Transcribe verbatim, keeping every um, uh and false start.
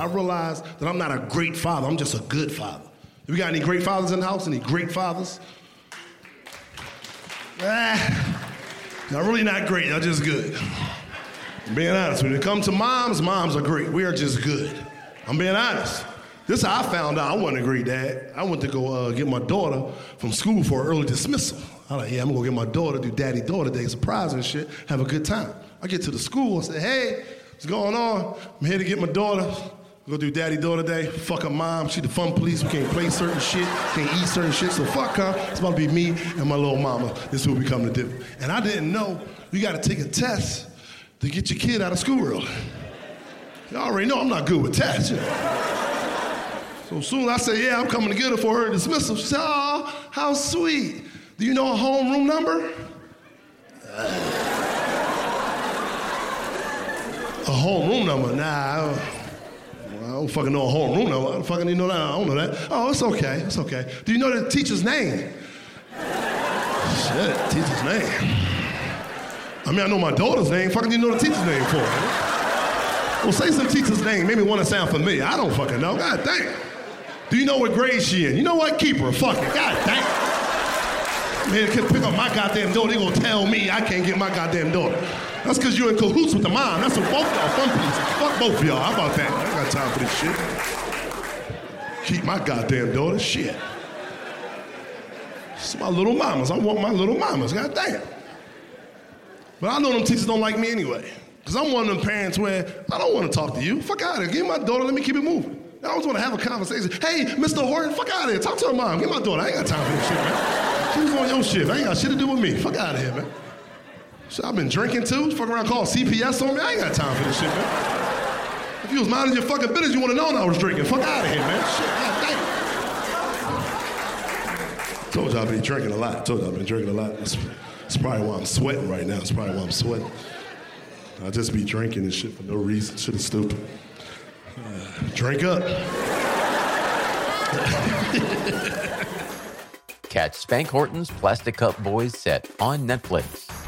I realized that I'm not a great father. I'm just a good father. We got any great fathers in the house? Any great fathers? Ah, not really not great. They're just good. I'm being honest. When it comes to moms, moms are great. We are just good. I'm being honest. This is how I found out I wasn't a great dad. I went to go uh, get my daughter from school for an early dismissal. I'm like, yeah, I'm going to go get my daughter, do daddy-daughter day, surprise and shit, have a good time. I get to the school and say, hey, what's going on? I'm here to get my daughter. Go do daddy-daughter day. Fuck her mom. She the fun police. We can't play certain shit. Can't eat certain shit. So fuck her. It's about to be me and my little mama. This is what we come to do. And I didn't know you got to take a test to get your kid out of school early. You already know I'm not good with tests. You know? So soon I said, yeah, I'm coming to get her for her dismissal. She said, oh, how sweet. Do you know a homeroom number? Uh, a homeroom number? Nah. I don't fucking know a home room number. I don't fucking know that. I don't know that. Oh, it's okay. It's okay. Do you know the teacher's name? Shit, teacher's name. I mean, I know my daughter's name. Fucking do you know the teacher's name for? Well, say some teacher's name. Made me want to sound familiar. I don't fucking know. God damn. Do you know what grade she in? You know what? Keep her. Fuck it. God damn. Man, can pick up my goddamn daughter. They gonna tell me I can't get my goddamn daughter. That's because you're in cahoots with the mom. That's what both y'all fun police. Fuck both y'all. How about that? I ain't got time for this shit. Keep my goddamn daughter. Shit. It's my little mamas. I want my little mamas. Goddamn. But I know them teachers don't like me anyway. Because I'm one of them parents where I don't want to talk to you. Fuck out of here. Give my daughter. Let me keep it moving. I always want to have a conversation. Hey, Mister Horton, fuck out of here. Talk to her mom. Get my daughter. I ain't got time for this shit, man. She's on your shit. I ain't got shit to do with me. Fuck out of here, man. So I've been drinking too. Fuck around, call C P S on me. I ain't got time for this shit, man. If you was minding your fucking business, you wouldn't have known I was drinking. Fuck out of here, man. Shit, God damn. Told y'all I've been drinking a lot. Told y'all I've been drinking a lot. That's, that's probably why I'm sweating right now. That's probably why I'm sweating. I just be drinking and shit for no reason. Shit is stupid. Uh, drink up. Catch Spank Horton's Plastic Cup Boys set on Netflix.